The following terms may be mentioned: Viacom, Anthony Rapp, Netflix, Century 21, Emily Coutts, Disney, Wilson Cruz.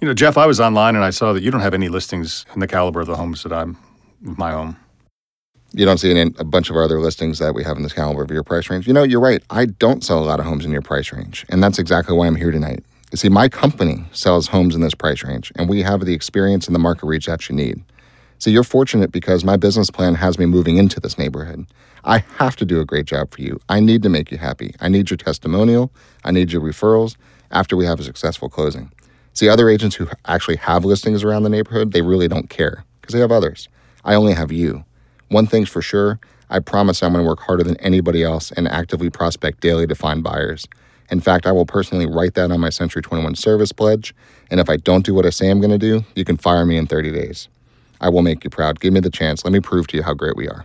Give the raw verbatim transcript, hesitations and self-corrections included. You know, Jeff, I was online and I saw that you don't have any listings in the caliber of the homes that I'm, my home. You don't see any, a bunch of our other listings that we have in this caliber of your price range. You know, you're right. I don't sell a lot of homes in your price range, and that's exactly why I'm here tonight. You see, my company sells homes in this price range, and we have the experience and the market reach that you need. So you're fortunate because my business plan has me moving into this neighborhood. I have to do a great job for you. I need to make you happy. I need your testimonial. I need your referrals after we have a successful closing. See, other agents who actually have listings around the neighborhood, they really don't care because they have others. I only have you. One thing's for sure, I promise I'm going to work harder than anybody else and actively prospect daily to find buyers. In fact, I will personally write that on my Century twenty-one service pledge, and if I don't do what I say I'm going to do, you can fire me in thirty days. I will make you proud. Give me the chance. Let me prove to you how great we are.